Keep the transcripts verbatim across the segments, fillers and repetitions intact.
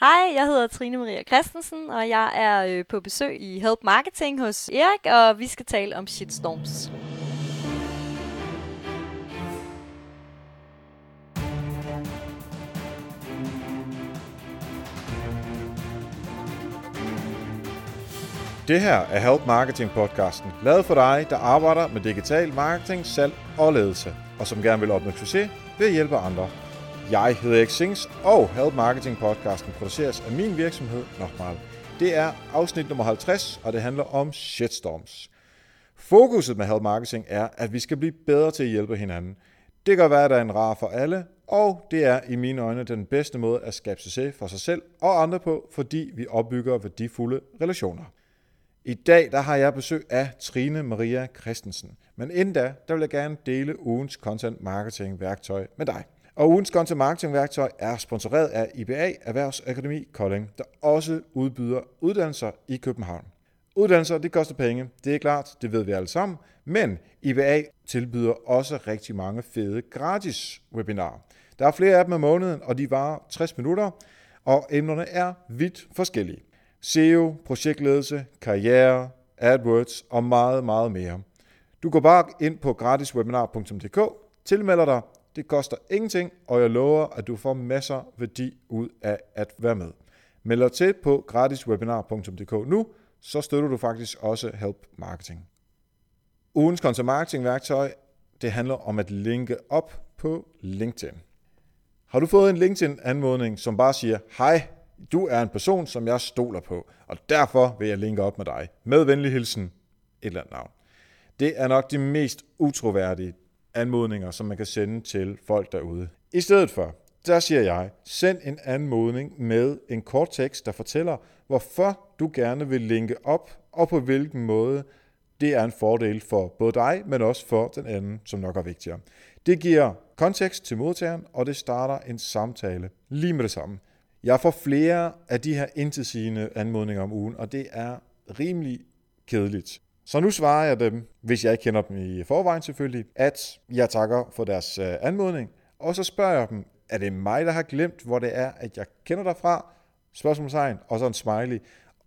Hej, jeg hedder Trine Maria Kristensen, og jeg er på besøg i Help Marketing hos Erik, og vi skal tale om shitstorms. Det her er Help Marketing podcasten, lavet for dig, der arbejder med digital marketing, salg og ledelse, og som gerne vil opnå succes ved at hjælpe andre. Jeg hedder Erik Sings, og Help Marketing podcasten produceres af min virksomhed Nochmal. Det er afsnit nummer halvtreds, og det handler om shitstorms. Fokuset med Help Marketing er, at vi skal blive bedre til at hjælpe hinanden. Det gør hverdagen rar for alle, og det er i mine øjne den bedste måde at skabe succes for sig selv og andre på, fordi vi opbygger værdifulde relationer. I dag der har jeg besøg af Trine Maria Kristensen, men inden da, der vil jeg gerne dele ugens content marketing værktøj med dig. Og ugens content marketing værktøj er sponsoreret af I B A Erhvervsakademi Kolding, der også udbyder uddannelser i København. Uddannelser, det koster penge, det er klart, det ved vi alle sammen, men I B A tilbyder også rigtig mange fede gratis webinarer. Der er flere af dem om måneden, og de varer tres minutter, og emnerne er vidt forskellige. S E O, projektledelse, karriere, AdWords og meget, meget mere. Du går bare ind på gratis webinar punktum d k, tilmelder dig, det koster ingenting, og jeg lover, at du får masser værdi ud af at være med. Meld dig til på gratis webinar punktum d k nu, så støtter du faktisk også Help Marketing. Ugens content marketing værktøj, det handler om at linke op på LinkedIn. Har du fået en LinkedIn-anmodning, som bare siger, hej, du er en person, som jeg stoler på, og derfor vil jeg linke op med dig. Med venlig hilsen, et eller andet navn. Det er nok de mest utroværdige anmodninger, som man kan sende til folk derude. I stedet for, der siger jeg, send en anmodning med en kort tekst, der fortæller, hvorfor du gerne vil linke op, og på hvilken måde det er en fordel for både dig, men også for den anden, som nok er vigtigere. Det giver kontekst til modtageren, og det starter en samtale lige med det samme. Jeg får flere af de her intetsigende anmodninger om ugen, og det er rimelig kedeligt. Så nu svarer jeg dem, hvis jeg ikke kender dem i forvejen selvfølgelig, at jeg takker for deres anmodning, og så spørger jeg dem, er det mig, der har glemt, hvor det er, at jeg kender dig fra? Spørgsmålstegn, og så en smiley.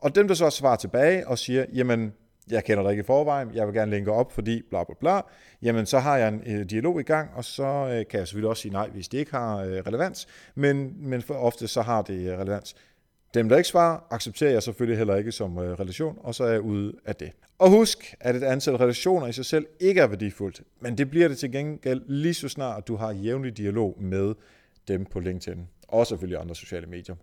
Og dem, der så svarer tilbage og siger, jamen, jeg kender dig ikke i forvejen, jeg vil gerne linke op, fordi bla bla bla, jamen så har jeg en dialog i gang, og så kan jeg selvfølgelig også sige nej, hvis det ikke har relevans, men, men for ofte så har det relevans. Dem, der ikke svarer, accepterer jeg selvfølgelig heller ikke som relation, og så er jeg ude af det. Og husk, at et antal relationer i sig selv ikke er værdifuldt, men det bliver det til gengæld lige så snart, du har jævnlig dialog med dem på LinkedIn, og selvfølgelig andre sociale medier.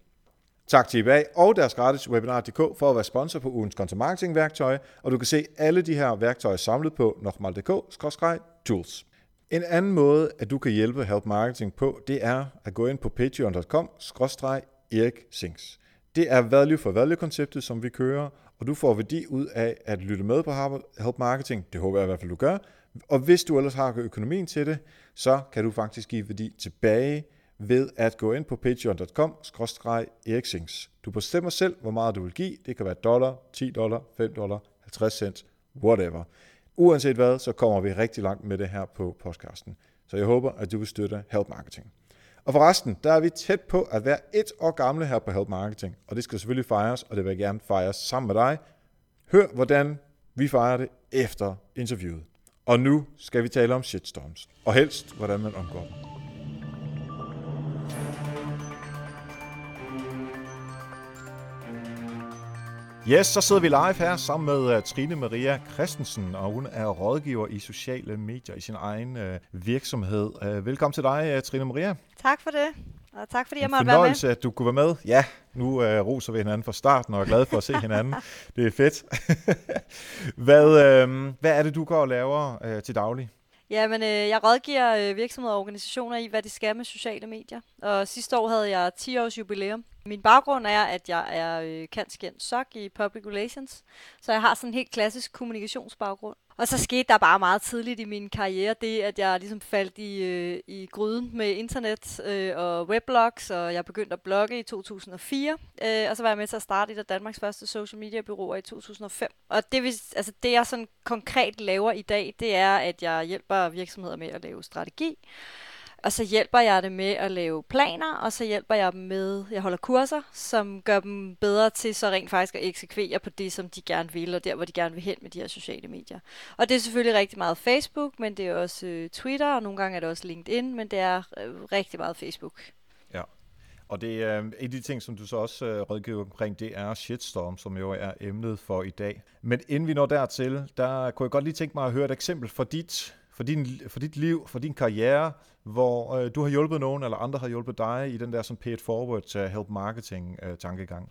Tak til I B A og deres gratis webinar punktum d k for at være sponsor på ugens content marketing værktøj, og du kan se alle de her værktøjer samlet på nochmal punktum d k skråstreg tools. En anden måde, at du kan hjælpe Help Marketing på, det er at gå ind på patreon punktum com skråstreg Erik Sings. Det er value for value-konceptet, som vi kører, og du får værdi ud af at lytte med på Help Marketing. Det håber jeg i hvert fald, du gør. Og hvis du ellers har økonomien til det, så kan du faktisk give værdi tilbage ved at gå ind på patreon punktum com skråstreg Erik Sings. Du bestemmer selv, hvor meget du vil give. Det kan være dollar, ti dollar, fem dollar, halvtreds cent, whatever. Uanset hvad, så kommer vi rigtig langt med det her på podcasten. Så jeg håber, at du vil støtte Help Marketing. Og forresten, der er vi tæt på at være et år gamle her på Help Marketing. Og det skal selvfølgelig fejres, og det vil jeg gerne fejres sammen med dig. Hør, hvordan vi fejrer det efter interviewet. Og nu skal vi tale om shitstorms. Og helst, hvordan man omgår dem. Yes, så sidder vi live her sammen med Trine Maria Kristensen, og hun er rådgiver i sociale medier i sin egen øh, virksomhed. Øh, velkommen til dig, Trine Maria. Tak for det, og tak fordi jeg måtte være med. En fornøjelse, at du kunne være med. Ja, nu øh, roser vi hinanden fra starten, og er glade for at se hinanden. Det er fedt. hvad, øh, hvad er det, du går og laver øh, til daglig? Jamen, øh, jeg rådgiver øh, virksomheder og organisationer i, hvad de skal med sociale medier. Og sidste år havde jeg ti års jubilæum. Min baggrund er, at jeg er øh, kanskjent sok i public relations, så jeg har sådan en helt klassisk kommunikationsbaggrund. Og så skete der bare meget tidligt i min karriere det, at jeg ligesom faldt i, øh, i gryden med internet øh, og weblogs, og jeg begyndte at blogge i to tusind og fire, øh, og så var jeg med til at starte et af Danmarks første social media bureauer i to tusind og fem. Og det, altså det, jeg sådan konkret laver i dag, det er, at jeg hjælper virksomheder med at lave strategi, Og så hjælper jeg dem med at lave planer, og så hjælper jeg dem med, jeg holder kurser, som gør dem bedre til så rent faktisk at eksekvere på det, som de gerne vil, og der, hvor de gerne vil hen med de her sociale medier. Og det er selvfølgelig rigtig meget Facebook, men det er også øh, Twitter, og nogle gange er det også LinkedIn, men det er øh, rigtig meget Facebook. Ja, og det er øh, en af de ting, som du så også øh, rådgiver omkring, det er shitstorm, som jo er emnet for i dag. Men inden vi når dertil, der kunne jeg godt lige tænke mig at høre et eksempel fra dit... For, din, for dit liv, for din karriere, hvor øh, du har hjulpet nogen, eller andre har hjulpet dig i den der pay it forward til uh, help marketing uh, tankegang.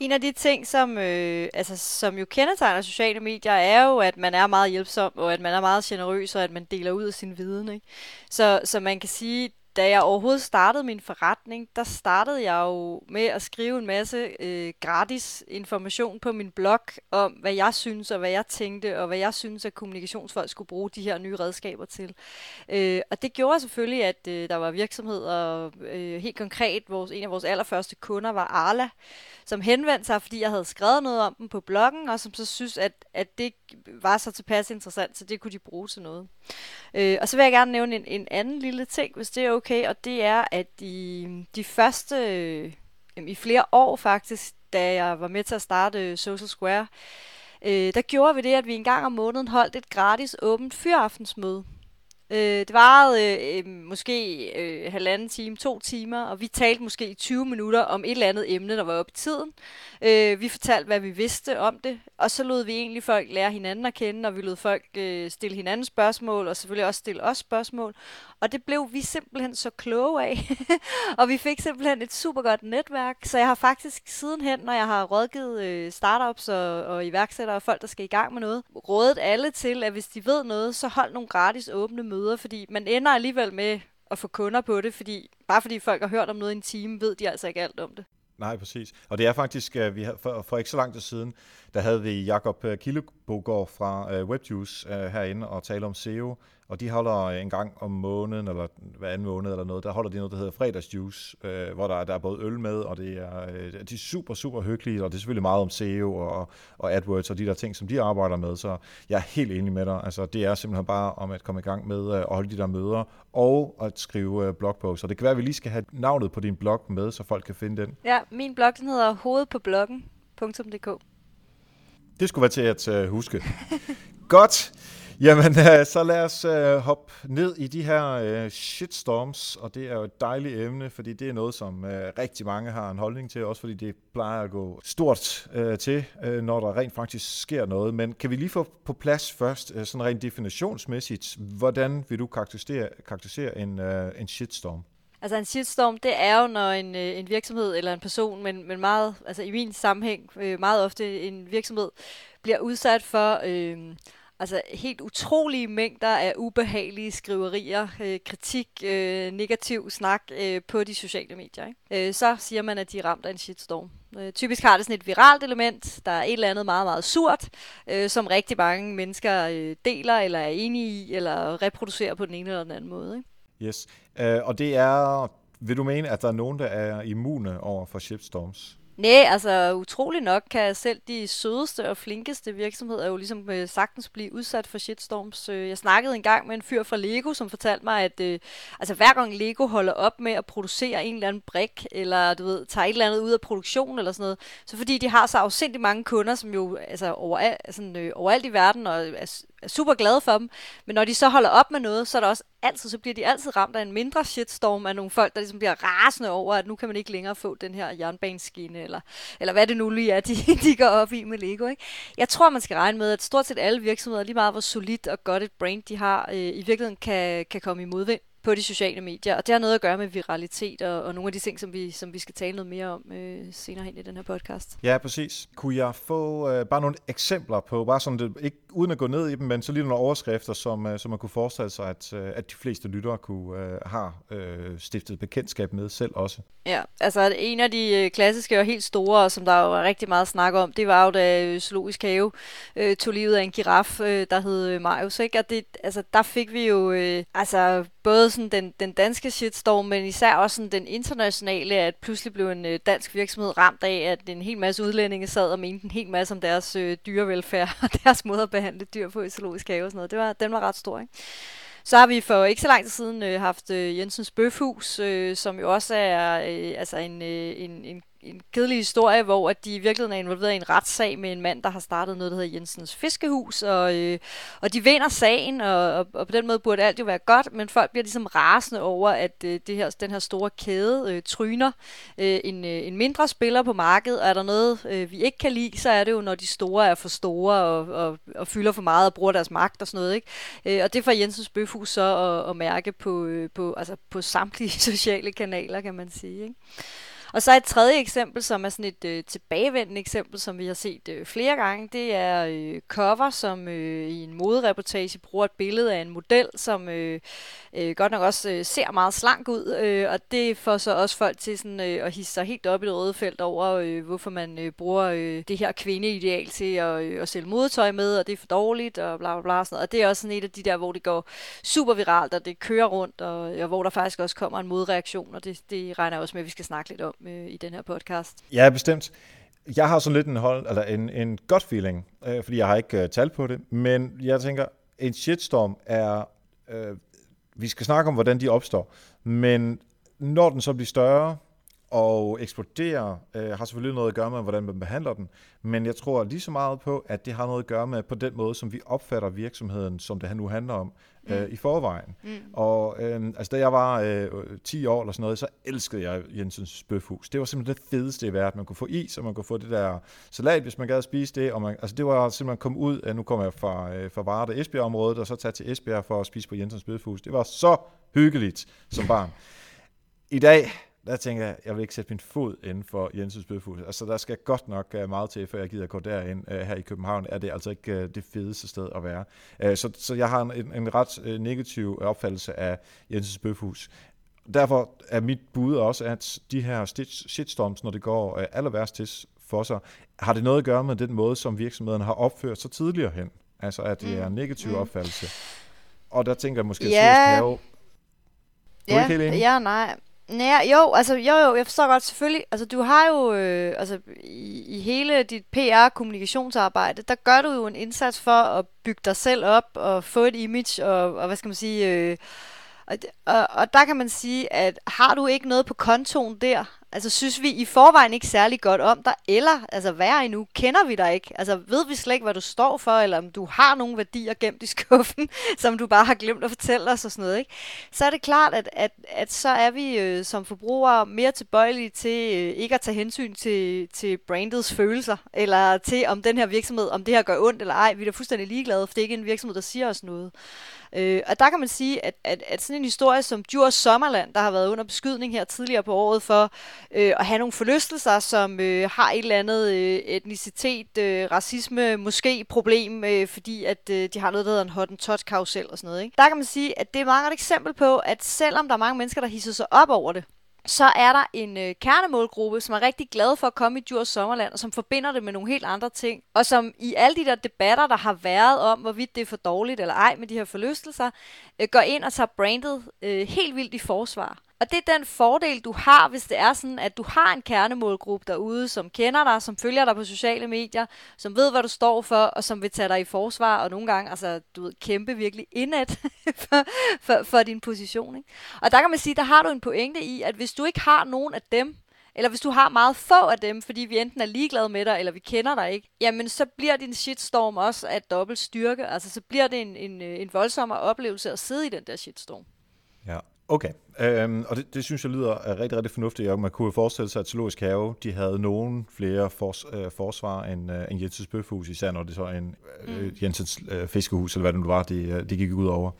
En af de ting, som, øh, altså, som jo kendetegner sociale medier, er jo, at man er meget hjælpsom, og at man er meget generøs, og at man deler ud af sin viden. Ikke? Så, så man kan sige, da jeg overhovedet startede min forretning, der startede jeg jo med at skrive en masse øh, gratis information på min blog om, hvad jeg synes og hvad jeg tænkte, og hvad jeg synes, at kommunikationsfolk skulle bruge de her nye redskaber til. Øh, og det gjorde selvfølgelig, at øh, der var virksomheder, øh, helt konkret vores, en af vores allerførste kunder var Arla, som henvendte sig, fordi jeg havde skrevet noget om dem på bloggen, og som så synes, at, at det var så tilpas interessant, så det kunne de bruge til noget. Øh, og så vil jeg gerne nævne en, en anden lille ting, hvis det er okay, og det er, at i de første, øh, i flere år faktisk, da jeg var med til at starte Social Square, øh, der gjorde vi det, at vi en gang om måneden holdt et gratis åbent fyraftensmøde. Det varede øh, måske øh, halvanden time, to timer, og vi talte måske i tyve minutter om et eller andet emne, der var oppe i tiden. Øh, vi fortalte, hvad vi vidste om det, og så lod vi egentlig folk lære hinanden at kende, og vi lod folk øh, stille hinanden spørgsmål, og selvfølgelig også stille os spørgsmål. Og det blev vi simpelthen så kloge af, og vi fik simpelthen et super godt netværk. Så jeg har faktisk sidenhen, når jeg har rådgivet øh, startups og, og iværksættere og folk, der skal i gang med noget, rådet alle til, at hvis de ved noget, så hold nogle gratis åbne møder. Fordi man ender alligevel med at få kunder på det, fordi bare fordi folk har hørt om noget i en time, ved de altså ikke alt om det. Nej, præcis. Og det er faktisk, vi for, for ikke så lang tid siden, der havde vi Jakob Killebogård fra uh, WebJuice uh, herinde og talte om S E O, og de holder en gang om måneden, eller hver anden måned eller noget, der holder de noget, der hedder fredagsjuice, uh, hvor der, der er både øl med, og det er, de er super, super hyggelige, og det er selvfølgelig meget om S E O og, og AdWords og de der ting, som de arbejder med, så jeg er helt enig med dig. Altså, det er simpelthen bare om at komme i gang med at holde de der møder, og at skrive blogposts. Og det kan være, at vi lige skal have navnet på din blog med, så folk kan finde den. Ja, min blog den hedder hovedpobloggen punktum d k. Det skulle være til at huske. Godt! Jamen, øh, så lad os øh, hoppe ned i de her øh, shitstorms, og det er jo et dejligt emne, fordi det er noget, som øh, rigtig mange har en holdning til, også fordi det plejer at gå stort øh, til, øh, når der rent faktisk sker noget. Men kan vi lige få på plads først, øh, sådan rent definitionsmæssigt, hvordan vil du karakterisere, karakterisere en, øh, en shitstorm? Altså en shitstorm, det er jo, når en, en virksomhed eller en person, men, men meget, altså i min sammenhæng, meget ofte en virksomhed, bliver udsat for... Øh, Altså helt utrolige mængder af ubehagelige skriverier, øh, kritik, øh, negativ snak øh, på de sociale medier. Ikke? Øh, så siger man, at de er ramt af en shitstorm. Øh, typisk har det sådan et viralt element, der er et eller andet meget, meget surt, øh, som rigtig mange mennesker øh, deler eller er enige i, eller reproducerer på den ene eller den anden måde. Ikke? Yes, øh, og det er, vil du mene, at der er nogen, der er immune over for shitstorms? Næh, altså utrolig nok kan selv de sødeste og flinkeste virksomheder jo ligesom øh, sagtens blive udsat for shitstorms. Jeg snakkede engang med en fyr fra Lego, som fortalte mig, at øh, altså, hver gang Lego holder op med at producere en eller anden brik, eller du ved, tager et eller andet ud af produktion eller sådan noget, så fordi de har så afsindigt mange kunder, som jo altså, overal, sådan, øh, overalt i verden og er, er super glade for dem, men når de så holder op med noget, så er der også altid, så bliver de altid ramt af en mindre shitstorm af nogle folk, der ligesom bliver rasende over, at nu kan man ikke længere få den her jernbaneskinne, eller, eller hvad det nu lige er, de, de går op i med Lego. Ikke? Jeg tror, man skal regne med, at stort set alle virksomheder, lige meget hvor solidt og godt et brand de har, øh, i virkeligheden kan, kan komme i modvind på de sociale medier, og det har noget at gøre med viralitet og, og nogle af de ting, som vi, som vi skal tale noget mere om øh, senere hen i den her podcast. Ja, præcis. Kunne jeg få øh, bare nogle eksempler på, bare sådan det, ikke uden at gå ned i dem, men så lige nogle overskrifter, som, øh, som man kunne forestille sig, at, øh, at de fleste lyttere kunne øh, har øh, stiftet bekendtskab med selv også? Ja, altså en af de øh, klassiske og helt store, som der jo var rigtig meget snak om, det var jo da Zoologisk Have øh, tog livet af en giraf, øh, der hed Marius, ikke? Og det, altså, der fik vi jo øh, altså både sådan den, den danske shitstorm, men især også sådan den internationale, at pludselig blev en øh, dansk virksomhed ramt af, at en hel masse udlændinge sad og mente en hel masse om deres øh, dyrevelfærd og deres måde at behandle dyr på i Zoologisk Have og sådan noget. Det var, den var ret stor, ikke? Så har vi for ikke så lang tid siden øh, haft øh, Jensens Bøfhus, øh, som jo også er øh, altså en, øh, en, en, en kedelig historie, hvor at de i virkeligheden er involveret i en retssag med en mand, der har startet noget, der hedder Jensens Fiskehus, og, øh, og de vinder sagen, og, og, og på den måde burde alt jo være godt, men folk bliver ligesom rasende over, at øh, det her, den her store kæde øh, tryner øh, en, øh, en mindre spiller på markedet, og er der noget, øh, vi ikke kan lide, så er det jo, når de store er for store og, og, og fylder for meget og bruger deres magt og sådan noget, ikke? Øh, og det får Jensens Bøfhus så at, at mærke på, øh, på, altså på samtlige sociale kanaler, kan man sige, ikke? Og så et tredje eksempel, som er sådan et øh, tilbagevendende eksempel, som vi har set øh, flere gange, det er øh, Cover, som øh, i en modereportage bruger et billede af en model, som øh, øh, godt nok også øh, ser meget slank ud, øh, og det får så også folk til sådan, øh, at hisse sig helt op i det røde felt over, øh, hvorfor man øh, bruger øh, det her kvindeideal til at, øh, at sælge modetøj med, og det er for dårligt, og bla bla bla, sådan noget. Og det er også sådan et af de der, hvor det går super viralt, og det kører rundt, og, og hvor der faktisk også kommer en modreaktion, og det, det regner også med, at vi skal snakke lidt om i den her podcast. Ja, bestemt. Jeg har sådan lidt en hold, eller en, en godt feeling, øh, fordi jeg har ikke øh, tal på det, men jeg tænker, en shitstorm er, øh, vi skal snakke om, hvordan de opstår, men når den så bliver større og eksploderer, øh, har selvfølgelig noget at gøre med, hvordan man behandler den, men jeg tror lige så meget på, at det har noget at gøre med, på den måde, som vi opfatter virksomheden, som det nu handler om, øh, mm. i forvejen. Mm. Og øh, altså, da jeg var øh, ti år eller sådan noget, så elskede jeg Jensens Bøfhus. Det var simpelthen det fedeste i verden. Man kunne få is, og man kunne få det der salat, hvis man gad at spise det. Og man, altså, det var simpelthen komme ud, nu kommer jeg fra, øh, fra Varde og Esbjerg-området, og så tage til Esbjerg for at spise på Jensens Bøfhus. Det var så hyggeligt som barn. I dag... der tænker jeg, jeg vil ikke sætte min fod inden for Jensens Bøfhus. Altså, der skal godt nok meget til, før jeg gider gå derind. Her i København er det altså ikke det fedeste sted at være. Så, så jeg har en, en ret negativ opfattelse af Jensens Bøfhus. Derfor er mit bud også, at de her shitstorms, når det går aller værst til for sig, har det noget at gøre med den måde, som virksomheden har opført sig tidligere hen. Altså, at det er en negativ opfattelse. Og der tænker jeg måske, at yeah. have... ja, yeah. yeah, nej. Ja, jo, altså jo, jo, jeg forstår godt selvfølgelig. Altså du har jo, øh, altså i, i hele dit P R-kommunikationsarbejde, der gør du jo en indsats for at bygge dig selv op og få et image og, og hvad skal man sige, øh, og, og, og der kan man sige, at har du ikke noget på kontoen der, altså synes vi i forvejen ikke særlig godt om dig, eller altså værre endnu, kender vi dig ikke, altså ved vi slet ikke, hvad du står for, eller om du har nogle værdier gemt i skuffen, som du bare har glemt at fortælle os og sådan noget, ikke? Så er det klart, at, at, at så er vi øh, som forbrugere mere tilbøjelige til øh, ikke at tage hensyn til, til brandets følelser, eller til om den her virksomhed, om det her gør ondt eller ej, vi er da fuldstændig ligeglade, for det er ikke en virksomhed, der siger os noget. Øh, og der kan man sige, at, at, at sådan en historie som Djurs Sommerland, der har været under beskydning her tidligere på året for øh, at have nogle forlystelser, som øh, har et eller andet øh, etnicitet, øh, racisme, måske problem, øh, fordi at øh, de har noget, der hedder en hottentot-karusel og sådan noget, ikke? Der kan man sige, at det er meget et eksempel på, at selvom der er mange mennesker, der hisser sig op over det, så er der en øh, kernemålgruppe, som er rigtig glad for at komme i Djurs Sommerland, og som forbinder det med nogle helt andre ting. Og som i alle de der debatter, der har været om, hvorvidt det er for dårligt eller ej med de her forlystelser, øh, går ind og tager brandet øh, helt vildt i forsvar. Og det er den fordel, du har, hvis det er sådan, at du har en kernemålgruppe derude, som kender dig, som følger dig på sociale medier, som ved, hvad du står for, og som vil tage dig i forsvar, og nogle gange altså, du ved, kæmpe virkelig indet for, for, for din position, ikke? Og der kan man sige, der har du en pointe i, at hvis du ikke har nogen af dem, eller hvis du har meget få af dem, fordi vi enten er ligeglade med dig, eller vi kender dig ikke, jamen så bliver din shitstorm også af dobbelt styrke. Altså så bliver det en, en, en voldsommere oplevelse at sidde i den der shitstorm. Ja. Okay, øhm, og det, det synes jeg lyder rigtig, rigtig fornuftigt. Man kunne forestille sig, at Zoologisk Have, de havde nogen flere fors, øh, forsvar end, øh, end Jensens Bøfhus, især når det så en øh, Jensens øh, Fiskehus, eller hvad det nu var, det, øh, det gik ud over.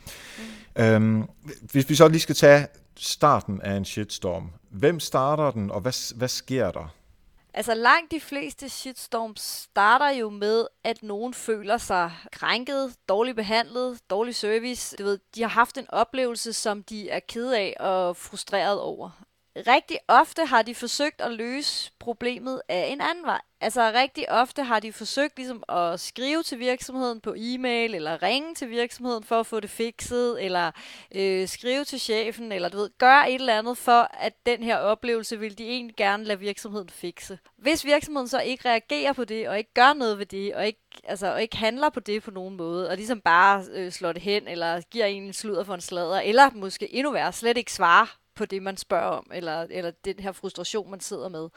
Mm. Øhm, hvis vi så lige skal tage starten af en shitstorm. Hvem starter den, og hvad, hvad sker der? Altså langt de fleste shitstorms starter jo med, at nogen føler sig krænket, dårligt behandlet, dårlig service. Du ved, de har haft en oplevelse, som de er ked af og frustreret over. rigtig ofte har de forsøgt at løse problemet af en anden vej. Altså rigtig ofte har de forsøgt ligesom at skrive til virksomheden på e-mail, eller ringe til virksomheden for at få det fikset, eller øh, skrive til chefen, eller du ved, gøre et eller andet for, at den her oplevelse vil de egentlig gerne lade virksomheden fikse. Hvis virksomheden så ikke reagerer på det, og ikke gør noget ved det, og ikke, altså, og ikke handler på det på nogen måde, og ligesom bare øh, slår det hen, eller giver en en sludder for en sladder, eller måske endnu værre, slet ikke svarer på det, man spørger om, eller, eller den her frustration, man sidder med.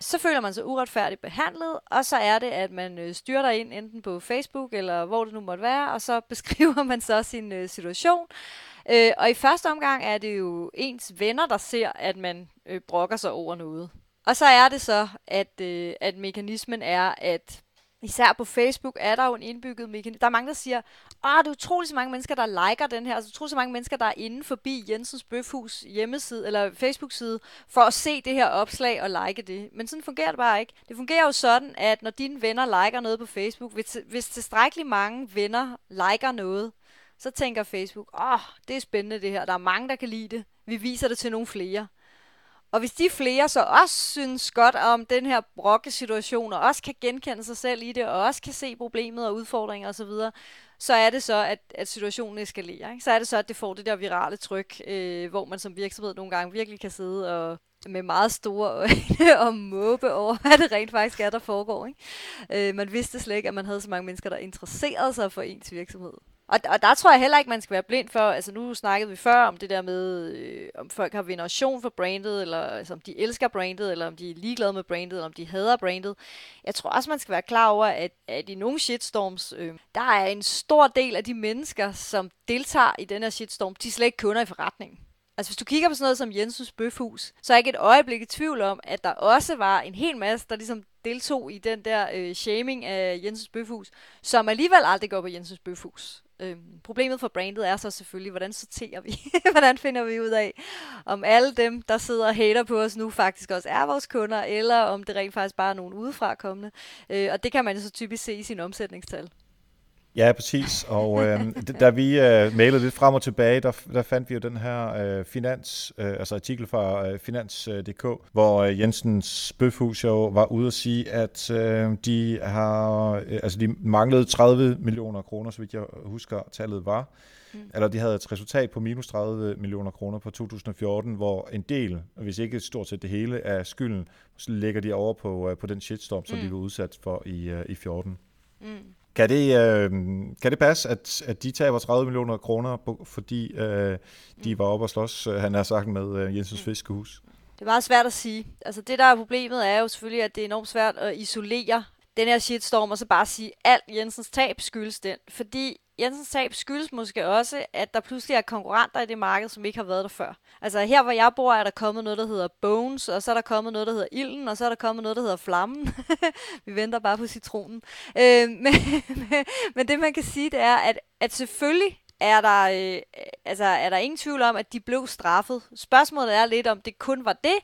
Så føler man sig uretfærdigt behandlet, og så er det, at man styrter ind enten på Facebook, eller hvor det nu måtte være, og så beskriver man så sin øh, situation. Øh, og i første omgang er det jo ens venner, der ser, at man øh, brokker sig over noget. Og så er det så, at, øh, at mekanismen er, at især på Facebook er der jo en indbygget mekanisme. Der er mange, der siger, åh, det er utroligt så mange mennesker, der liker den her. Altså utroligt så mange mennesker, der er inde forbi Jensens Bøfhus hjemmeside, eller Facebook-side, for at se det her opslag og like det. Men sådan fungerer det bare ikke. Det fungerer jo sådan, at når dine venner liker noget på Facebook, hvis, hvis tilstrækkeligt mange venner liker noget, så tænker Facebook, åh, det er spændende det her. Der er mange, der kan lide det. Vi viser det til nogle flere. Og hvis de flere så også synes godt om den her brokkesituation, og også kan genkende sig selv i det, og også kan se problemet og udfordringer osv., så, så er det så, at, at situationen eskalerer. Ikke? Så er det så, at det får det der virale tryk, øh, hvor man som virksomhed nogle gange virkelig kan sidde og med meget store øjne og måbe over, hvad det rent faktisk er, der foregår. Ikke? Øh, man vidste slet ikke, at man havde så mange mennesker, der interesserede sig for ens virksomhed. Og, og der tror jeg heller ikke, man skal være blind for, altså nu snakkede vi før om det der med, øh, om folk har veneration for brandet, eller altså, om de elsker brandet, eller om de er ligeglade med brandet, eller om de hader brandet. Jeg tror også, man skal være klar over, at, at i nogle shitstorms, øh, der er en stor del af de mennesker, som deltager i den her shitstorm, de er slet ikke kunder i forretningen. Altså hvis du kigger på sådan noget som Jensens Bøfhus, så er jeg ikke et øjeblik i tvivl om, at der også var en hel masse, der ligesom deltog i den der øh, shaming af Jensens Bøfhus, som alligevel aldrig går på Jensens Bøfhus. Øhm, problemet for brandet er så selvfølgelig, hvordan sorterer vi? Hvordan finder vi ud af, om alle dem, der sidder og hater på os nu, faktisk også er vores kunder, eller om det rent faktisk bare er nogen udefra kommende. Øh, og det kan man jo så typisk se i sin omsætningstal. Ja, præcis. Og øh, da vi øh, mailede lidt frem og tilbage, der, der fandt vi jo den her øh, finans, øh, altså artikel fra øh, finans punktum d k, hvor øh, Jensens Bøfhus jo var ude at sige, at øh, de har, øh, altså de manglede tredive millioner kroner, så vidt jeg husker tallet var. Mm. Eller de havde et resultat på minus tredive millioner kroner på to tusind og fjorten, hvor en del, hvis ikke stort set det hele af skylden, så lægger de over på, øh, på den shitstorm, som mm. de blev udsat for i, øh, i fjorten. Mm. Kan det, øh, kan det passe, at, at de taber tredive millioner kroner, fordi øh, de var oppe og slås, øh, han har sagt, med øh, Jensens Fiskehus? Det er meget svært at sige. Altså det, der er problemet, er jo selvfølgelig, at det er enormt svært at isolere den her shitstorm, og så bare sige, at alt Jensens tab skyldes den. Fordi Jensens tab skyldes måske også, at der pludselig er konkurrenter i det marked, som ikke har været der før. Altså her, hvor jeg bor, er der kommet noget, der hedder Bones, og så er der kommet noget, der hedder Ilden, og så er der kommet noget, der hedder Flammen. Vi venter bare på citronen. Øh, men, men det, man kan sige, det er, at, at selvfølgelig er der, øh, altså, er der ingen tvivl om, at de blev straffet. Spørgsmålet er lidt, om det kun var det,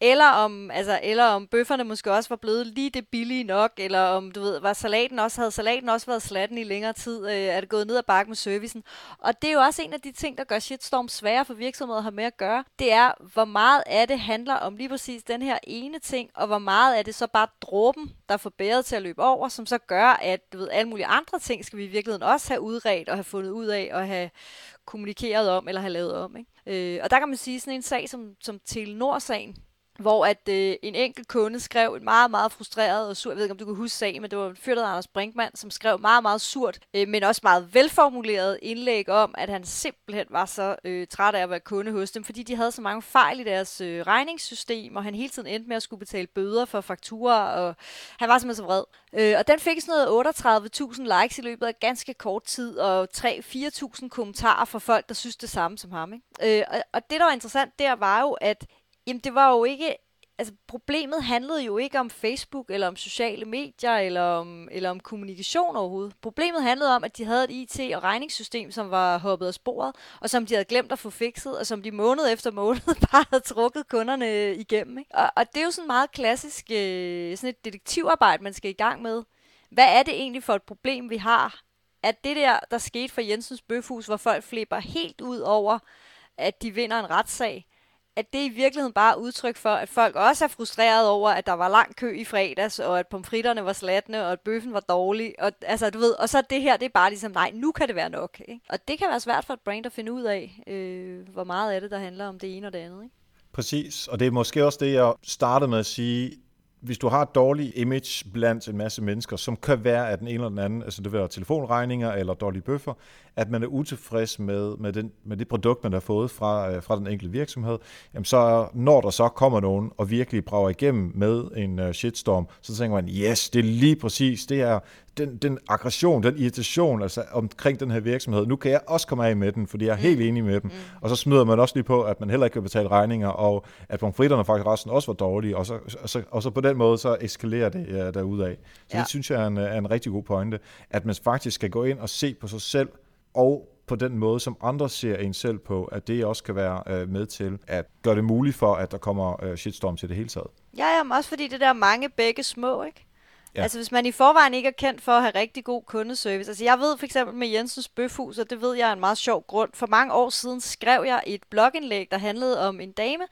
eller om, altså, eller om bøfferne måske også var blevet lige det billige nok, eller om, du ved, var salaten også, havde salaten også været slatten i længere tid, øh, er det gået ned ad bakke med servicen. Og det er jo også en af de ting, der gør shitstorm sværere for virksomheder at have med at gøre, det er, hvor meget af det handler om lige præcis den her ene ting, og hvor meget af det så bare dråben, der får bæret til at løbe over, som så gør, at, du ved, alle mulige andre ting skal vi i virkeligheden også have udredt, og have fundet ud af, og have kommunikeret om, eller have lavet om, ikke? Øh, og der kan man sige, sådan en sag som, som Telenor-sagen, hvor at øh, en enkelt kunde skrev et meget, meget frustreret og surt, jeg ved ikke, om du kan huske sagen, men det var en fyr, der hedder Anders Brinkmann, som skrev meget, meget surt, øh, men også meget velformuleret indlæg om, at han simpelthen var så øh, træt af at være kunde hos dem, fordi de havde så mange fejl i deres øh, regningssystem, og han hele tiden endte med at skulle betale bøder for fakturer, og han var simpelthen så vred. Øh, og den fik sådan noget otteogtredive tusind likes i løbet af ganske kort tid, og tre til fire tusind kommentarer fra folk, der synes det samme som ham, ikke? Øh, og, og det, der var interessant der, var jo, at jamen det var jo ikke, altså problemet handlede jo ikke om Facebook, eller om sociale medier, eller om, eller om kommunikation overhovedet. Problemet handlede om, at de havde et I T- og regningssystem, som var hoppet af sporet, og som de havde glemt at få fikset, og som de måned efter måned bare havde trukket kunderne igennem, ikke? Og, og det er jo sådan meget klassisk, øh, sådan et detektivarbejde, man skal i gang med. Hvad er det egentlig for et problem, vi har? At det der, der skete for Jensens Bøfhus, hvor folk flipper helt ud over, at de vinder en retssag, at det i virkeligheden bare er udtryk for, at folk også er frustreret over, at der var lang kø i fredags, og at pomfritterne var slatne, og at bøffen var dårlig, og, altså, du ved, og så det her, det er bare ligesom, nej, nu kan det være nok. Ikke? Og det kan være svært for et brand at finde ud af, øh, hvor meget af det, der handler om det ene og det andet. Ikke? Præcis, og det er måske også det, jeg startede med at sige. Hvis du har et dårligt image blandt en masse mennesker, som kan være af den ene eller den anden, altså det vil være telefonregninger eller dårlige bøffer, at man er utilfreds med, med, den, med det produkt, man har fået fra, fra den enkelte virksomhed, jamen så når der så kommer nogen og virkelig brager igennem med en shitstorm, så tænker man, yes, det er lige præcis, det er den, den aggression, den irritation altså omkring den her virksomhed. Nu kan jeg også komme af med den, fordi jeg er helt enig med dem. Mm. Og så smider man også lige på, at man heller ikke kan betale regninger, og at pomfritterne faktisk resten også var dårlige, og så, og så, og så på den måde, så eskalerer det ja, derudaf. Så ja. Det synes jeg er en, er en rigtig god pointe, at man faktisk skal gå ind og se på sig selv, og på den måde, som andre ser en selv på, at det også kan være øh, med til at gøre det muligt for, at der kommer øh, shitstorm til det hele taget. Ja, ja, men også fordi det der mange begge små, ikke? Ja. Altså hvis man i forvejen ikke er kendt for at have rigtig god kundeservice. Altså jeg ved for eksempel med Jensens Bøfhus, og det ved jeg er en meget sjov grund. For mange år siden skrev jeg et blogindlæg, der handlede om en dame,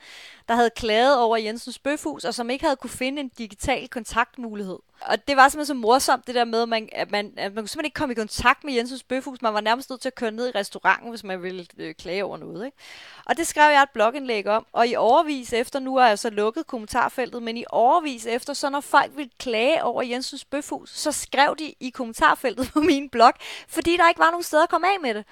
der havde klaget over Jensens Bøfhus, og som ikke havde kunne finde en digital kontaktmulighed. Og det var simpelthen så morsomt det der med, at man, at man, at man kunne simpelthen ikke komme i kontakt med Jensens Bøfhus. Man var nærmest nødt til at køre ned i restauranten, hvis man ville øh, klage over noget. Ikke? Og det skrev jeg et blogindlæg om. Og i årevis efter, nu er jeg så lukket kommentarfeltet, men i årevis efter, så når folk ville klage over Jensens Bøfhus, så skrev de i kommentarfeltet på min blog, fordi der ikke var nogen steder at komme af med det.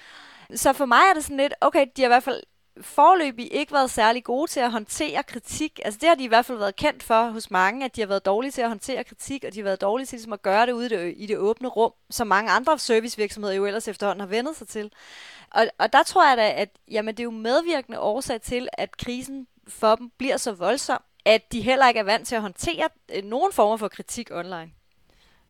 Så for mig er det sådan lidt, okay, de har i hvert fald foreløbig ikke været særlig gode til at håndtere kritik. Altså det har de i hvert fald været kendt for hos mange, at de har været dårlige til at håndtere kritik, og de har været dårlige til ligesom, at gøre det ude i det, i det åbne rum, som mange andre servicevirksomheder jo ellers efterhånden har vendt sig til. Og, og der tror jeg da, at jamen, det er jo medvirkende årsag til, at krisen for dem bliver så voldsom, at de heller ikke er vant til at håndtere nogen former for kritik online.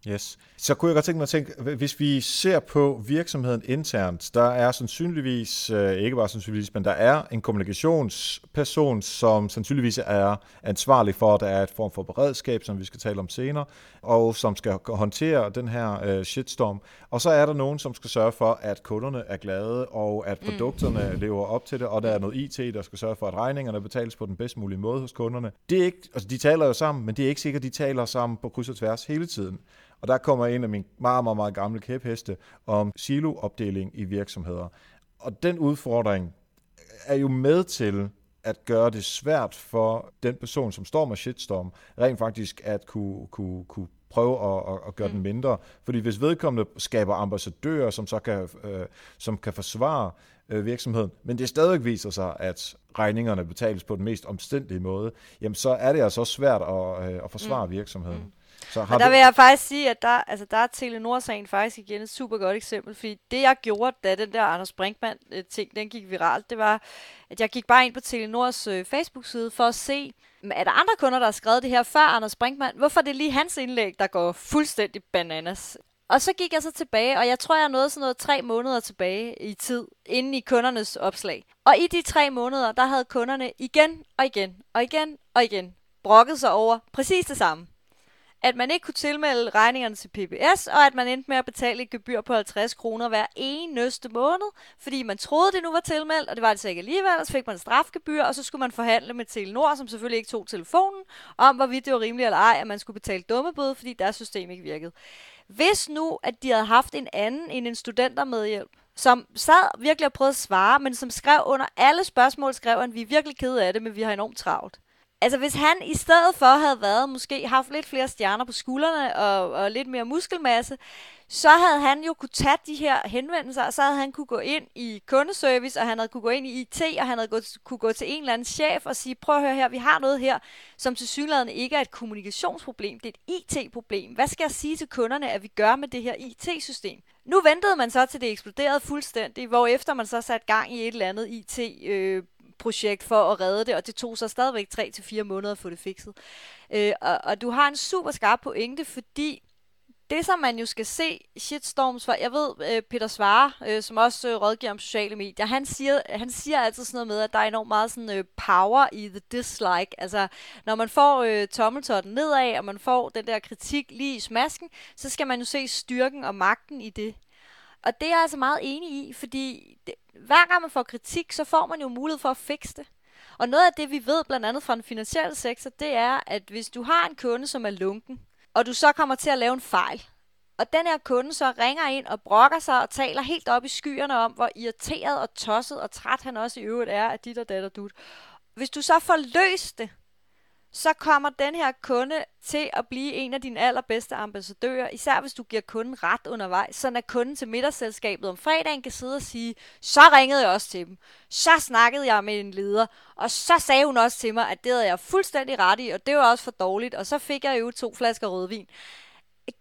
Yes. Så kunne jeg godt tænke mig at tænke, hvis vi ser på virksomheden internt, der er sandsynligvis, ikke bare sandsynligvis, men der er en kommunikationsperson, som sandsynligvis er ansvarlig for, at der er et form for beredskab, som vi skal tale om senere, og som skal håndtere den her shitstorm. Og så er der nogen, som skal sørge for, at kunderne er glade, og at produkterne mm. lever op til det, og der er noget I T, der skal sørge for, at regningerne betales på den bedst mulige måde hos kunderne. Det er ikke, altså de taler jo sammen, men det er ikke sikkert, at de taler sammen på kryds og tværs hele tiden. Og der kommer en af mine meget, meget, meget gamle kæpheste om siloopdeling i virksomheder. Og den udfordring er jo med til at gøre det svært for den person, som står med shitstorm, rent faktisk at kunne, kunne, kunne prøve at, at gøre mm. den mindre. Fordi hvis vedkommende skaber ambassadører, som så kan, øh, som kan forsvare øh, virksomheden, men det stadig viser sig, at regningerne betales på den mest omstændige måde, jamen så er det altså svært at, øh, at forsvare mm. virksomheden. Mm. Og der vil jeg faktisk sige, at der, altså der er Telenor-sagen faktisk igen et super godt eksempel, fordi det jeg gjorde, da den der Anders Brinkmann-ting, den gik viralt, det var, at jeg gik bare ind på Telenors øh, Facebook-side for at se, er der andre kunder, der har skrevet det her før Anders Brinkmann? Hvorfor er det lige hans indlæg, der går fuldstændig bananas? Og så gik jeg så tilbage, og jeg tror, jeg nåede sådan noget tre måneder tilbage i tid, inden i kundernes opslag. Og i de tre måneder, der havde kunderne igen og igen og igen og igen brokket sig over præcis det samme. At man ikke kunne tilmelde regningerne til P B S, og at man endte med at betale et gebyr på halvtreds kroner hver eneste måned, fordi man troede, det nu var tilmeldt, og det var det så ikke alligevel, og så fik man et strafgebyr, og så skulle man forhandle med Telenor, som selvfølgelig ikke tog telefonen, om hvorvidt det var rimeligt eller ej, at man skulle betale dummebøde, fordi deres system ikke virkede. Hvis nu, at de havde haft en anden end en studentermedhjælp, som sad virkelig og prøvede at svare, men som skrev under alle spørgsmål, skrev han, vi er virkelig kede af det, men vi har enormt travlt. Altså hvis han i stedet for havde været, måske haft lidt flere stjerner på skuldrene og, og lidt mere muskelmasse, så havde han jo kunne tage de her henvendelser, og så havde han kunne gå ind i kundeservice, og han havde kunne gå ind i I T, og han havde gå, kunne gå til en eller anden chef og sige, prøv at høre her, vi har noget her, som tilsyneladende ikke er et kommunikationsproblem, det er et I T-problem. Hvad skal jeg sige til kunderne, at vi gør med det her I T-system? Nu ventede man så til det eksploderede fuldstændig, hvorefter man så satte gang i et eller andet I T øh, projekt for at redde det, og det tog så stadigvæk tre til fire måneder at få det fikset. Øh, og, og du har en super skarp pointe, fordi det, som man jo skal se shitstorms for, jeg ved, Peter Svare, øh, som også øh, rådgiver om sociale medier, han siger, han siger altid sådan noget med, at der er enormt meget sådan, øh, power i the dislike. Altså, når man får øh, tommeltotten nedad, og man får den der kritik lige i smasken, så skal man jo se styrken og magten i det. Og det er jeg altså meget enig i, fordi det, hver gang man får kritik, så får man jo mulighed for at fikse det. Og noget af det, vi ved blandt andet fra den finansielle sektor, det er, at hvis du har en kunde, som er lunken, og du så kommer til at lave en fejl, og den her kunde så ringer ind og brokker sig og taler helt op i skyerne om, hvor irriteret og tosset og træt han også i øvrigt er af dit og dat og dut. Hvis du så får løst det, så kommer den her kunde til at blive en af dine allerbedste ambassadører, især hvis du giver kunden ret undervejs, så når kunden til middagsselskabet om fredagen kan sidde og sige, så ringede jeg også til dem, så snakkede jeg med en leder, og så sagde hun også til mig, at det havde jeg fuldstændig ret i, og det var også for dårligt, og så fik jeg jo to flasker rødvin.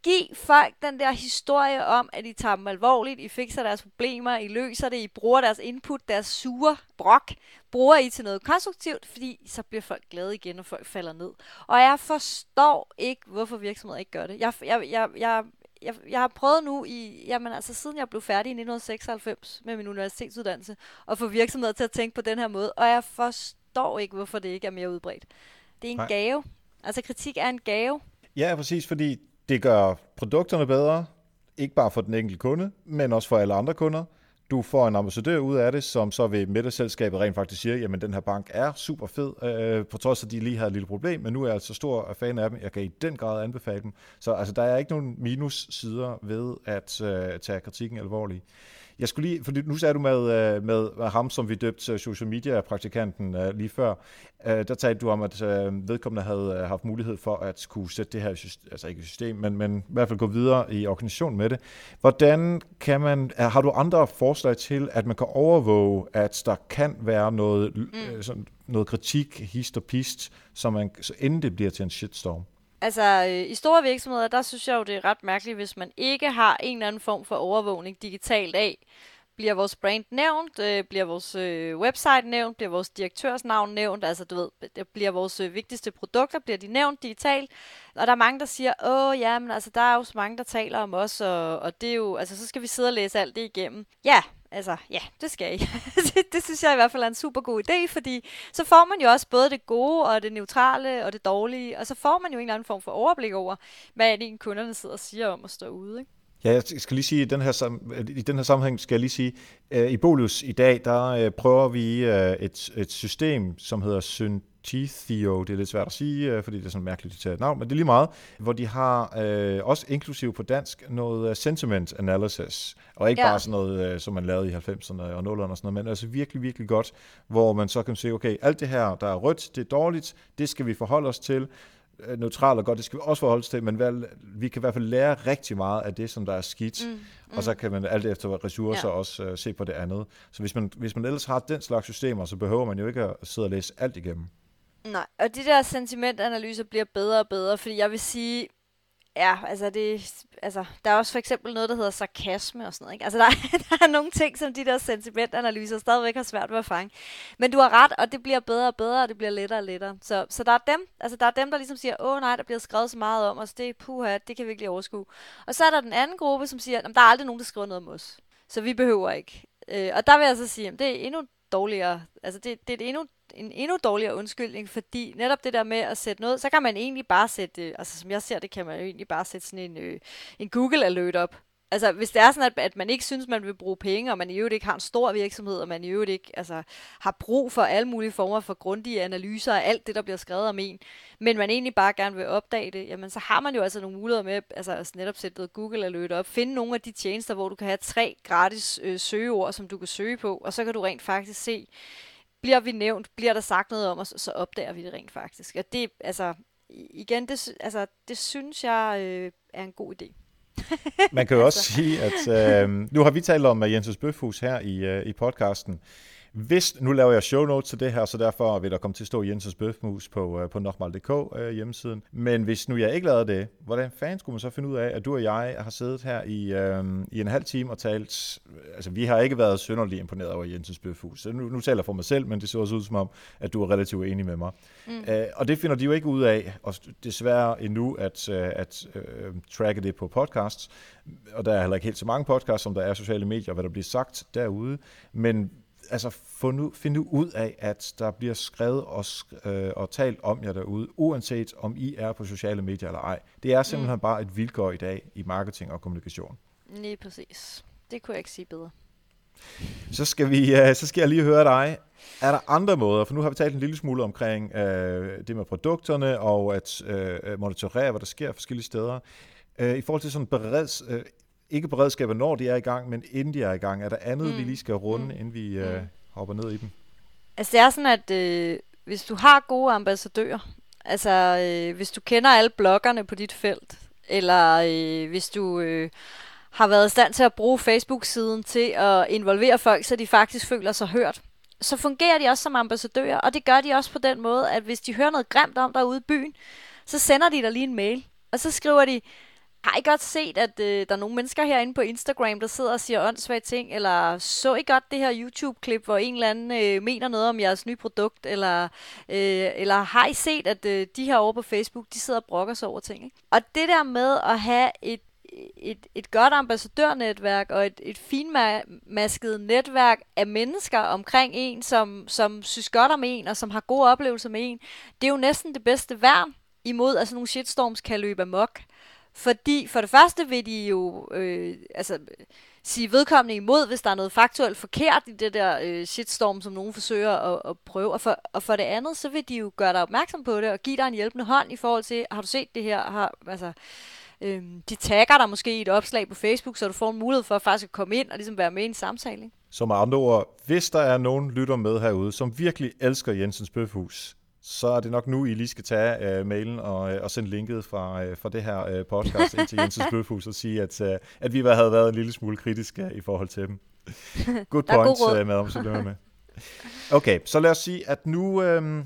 Giv folk den der historie om, at I tager dem alvorligt, I fikser deres problemer, I løser det, I bruger deres input, deres sure brok, bruger I til noget konstruktivt, fordi så bliver folk glade igen, og folk falder ned. Og jeg forstår ikke, hvorfor virksomheder ikke gør det. Jeg, jeg, jeg, jeg, jeg, jeg har prøvet nu, i, jamen altså siden jeg blev færdig i nitten seksoghalvfems med min universitetsuddannelse, at få virksomheder til at tænke på den her måde, og jeg forstår ikke, hvorfor det ikke er mere udbredt. Det er en Nej. gave. Altså kritik er en gave. Ja, præcis, fordi det gør produkterne bedre, ikke bare for den enkelte kunde, men også for alle andre kunder. Du får en ambassadør ud af det, som så ved middagsselskabet rent faktisk siger, jamen den her bank er super fed, øh, på trods af, at de lige havde et lille problem, men nu er jeg altså stor fan af dem, jeg kan i den grad anbefale dem. Så altså, der er ikke nogen minussider ved at øh, tage kritikken alvorligt. Jeg skulle lige, fordi nu sagde du med, med, med ham, som vi døbte social media-praktikanten lige før, der talte du om, at vedkommende havde haft mulighed for at kunne sætte det her, altså ikke system, men, men i hvert fald gå videre i organisationen med det. Hvordan kan man, har du andre forslag til, at man kan overvåge, at der kan være noget, mm. sådan, noget kritik, hist og pist, så, man, så inden det bliver til en shitstorm? Altså, i store virksomheder, der synes jeg jo, det er ret mærkeligt, hvis man ikke har en eller anden form for overvågning digitalt af. Bliver vores brand nævnt? Øh, bliver vores øh, website nævnt? Bliver vores direktørs navn nævnt? Altså, du ved, bliver vores øh, vigtigste produkter, bliver de nævnt digitalt? Og der er mange, der siger, åh, ja, men altså, der er jo så mange, der taler om os, og, og det er jo, altså, så skal vi sidde og læse alt det igennem. Ja, altså, ja, det skal I. det, det synes jeg i hvert fald er en super god idé, fordi så får man jo også både det gode og det neutrale og det dårlige, og så får man jo en eller anden form for overblik over, hvad det, kunderne sidder og siger om at stå ude, ikke? Ja, jeg skal lige sige, i den her, i den her sammenhæng skal jeg lige sige, i Bolus i dag, der prøver vi et, et system, som hedder Syn. T-Theo, det er lidt svært at sige, fordi det er sådan mærkeligt at tage et navn, men det er lige meget, hvor de har øh, også inklusiv på dansk noget sentiment analysis, og ikke ja. bare sådan noget, som man lavede i halvfemserne og nullerne og sådan noget, men altså virkelig, virkelig godt, hvor man så kan se, okay, alt det her, der er rødt, det er dårligt, det skal vi forholde os til, neutralt og godt, det skal vi også forholde os til, men vel, vi kan i hvert fald lære rigtig meget af det, som der er skidt, mm, mm. og så kan man alt efter ressourcer ja. også øh, se på det andet. Så hvis man, hvis man ellers har den slags systemer, så behøver man jo ikke at sidde og læse alt igennem. Nej, og de der sentimentanalyser bliver bedre og bedre, fordi jeg vil sige, ja, altså, det, altså der er også for eksempel noget, der hedder sarkasme og sådan noget, ikke? Altså der er, der er nogle ting, som de der sentimentanalyser stadigvæk har svært ved at fange. Men du har ret, og det bliver bedre og bedre, og det bliver lettere og lettere. Så, så der er dem, altså der er dem, der ligesom siger, åh nej, der bliver skrevet så meget om os, det er puha, det kan vi ikke lige overskue. Og så er der den anden gruppe, som siger, jamen, der er aldrig nogen, der skriver noget om os, så vi behøver ikke. Øh, og der vil jeg så sige, jamen, det er endnu dårligere, altså det, det er et endnu en endnu dårligere undskyldning, fordi netop det der med at sætte noget, så kan man egentlig bare sætte, øh, altså som jeg ser det, kan man jo egentlig bare sætte sådan en, øh, en Google Alert op. Altså hvis det er sådan, at, at man ikke synes, man vil bruge penge, og man i øvrigt ikke har en stor virksomhed, og man i øvrigt ikke altså, har brug for alle mulige former for grundige analyser af alt det, der bliver skrevet om en, men man egentlig bare gerne vil opdage det, jamen så har man jo altså nogle muligheder med altså, at netop sætte noget Google Alert op, finde nogle af de tjenester, hvor du kan have tre gratis øh, søgeord, som du kan søge på, og så kan du rent faktisk se, bliver vi nævnt, bliver der sagt noget om os, så opdager vi det rent faktisk. Og det, altså, igen, det, altså, det synes jeg øh, er en god idé. Man kan jo altså. også sige, at øh, nu har vi talt om Jensens Bøfhus her i, øh, i podcasten. Hvis, nu laver jeg show notes til det her, så derfor vil der komme til at stå Jensens Bøfhus på, øh, på nochmal punktum d k øh, hjemmesiden. Men hvis nu jeg ikke lavede det, hvordan fanden skulle man så finde ud af, at du og jeg har siddet her i, øh, i en halv time og talt, altså vi har ikke været synderligt imponeret over Jensens Bøfhus. Nu, nu taler jeg for mig selv, men det ser også ud som om, at du er relativt enig med mig. Mm. Øh, og det finder de jo ikke ud af, og desværre endnu at, øh, at øh, tracke det på podcasts. Og der er heller ikke helt så mange podcasts, som der er sociale medier, hvad der bliver sagt derude. Men altså finde ud af, at der bliver skrevet og, øh, og talt om jer derude, uanset om I er på sociale medier eller ej. Det er simpelthen mm. bare et vilkår i dag i marketing og kommunikation. Lige præcis. Det kunne jeg ikke sige bedre. Så skal, vi, øh, så skal jeg lige høre dig. Er der andre måder? For nu har vi talt en lille smule omkring øh, det med produkterne og at øh, monitorere, hvad der sker forskellige steder. Øh, I forhold til sådan bereds, øh, ikke beredskaber, når de er i gang, men inden de er i gang, er der andet, mm. vi lige skal runde, mm. inden vi øh, hopper ned i dem? Altså det er sådan, at øh, hvis du har gode ambassadører, altså øh, hvis du kender alle bloggerne på dit felt, eller øh, hvis du... Øh, har været i stand til at bruge Facebook-siden til at involvere folk, så de faktisk føler sig hørt, så fungerer de også som ambassadører, og det gør de også på den måde, at hvis de hører noget grimt om dig ude i byen, så sender de dig lige en mail, og så skriver de, har I godt set, at øh, der er nogle mennesker herinde på Instagram, der sidder og siger åndssvage ting, eller så I godt det her YouTube-klip, hvor en eller anden øh, mener noget om jeres nye produkt, eller, øh, eller har I set, at øh, de her over på Facebook, de sidder og brokker sig over ting, ikke? Og det der med at have et Et, et godt ambassadørnetværk og et, et finmasket netværk af mennesker omkring en, som, som synes godt om en og som har gode oplevelser med en, det er jo næsten det bedste værn imod, at sådan nogle shitstorms kan løbe amok. Fordi for det første vil de jo øh, altså, sige vedkommende imod, hvis der er noget faktuelt forkert i det der øh, shitstorm, som nogen forsøger at, at prøve. Og for, og for det andet, så vil de jo gøre dig opmærksom på det og give dig en hjælpende hånd i forhold til, har du set det her? Har, altså... De tagger dig måske i et opslag på Facebook, så du får en mulighed for at faktisk at komme ind og ligesom være med i en samtale. Så med andre ord, hvis der er nogen lytter med herude, som virkelig elsker Jensens Bøfhus, så er det nok nu, I lige skal tage uh, mailen og, og sende linket fra, uh, fra det her uh, podcast ind til Jensens Bøfhus og sige, at, uh, at vi havde været en lille smule kritiske i forhold til dem. Good point, god uh, med om, så bliver med. Okay, så lad os sige, at nu... Uh,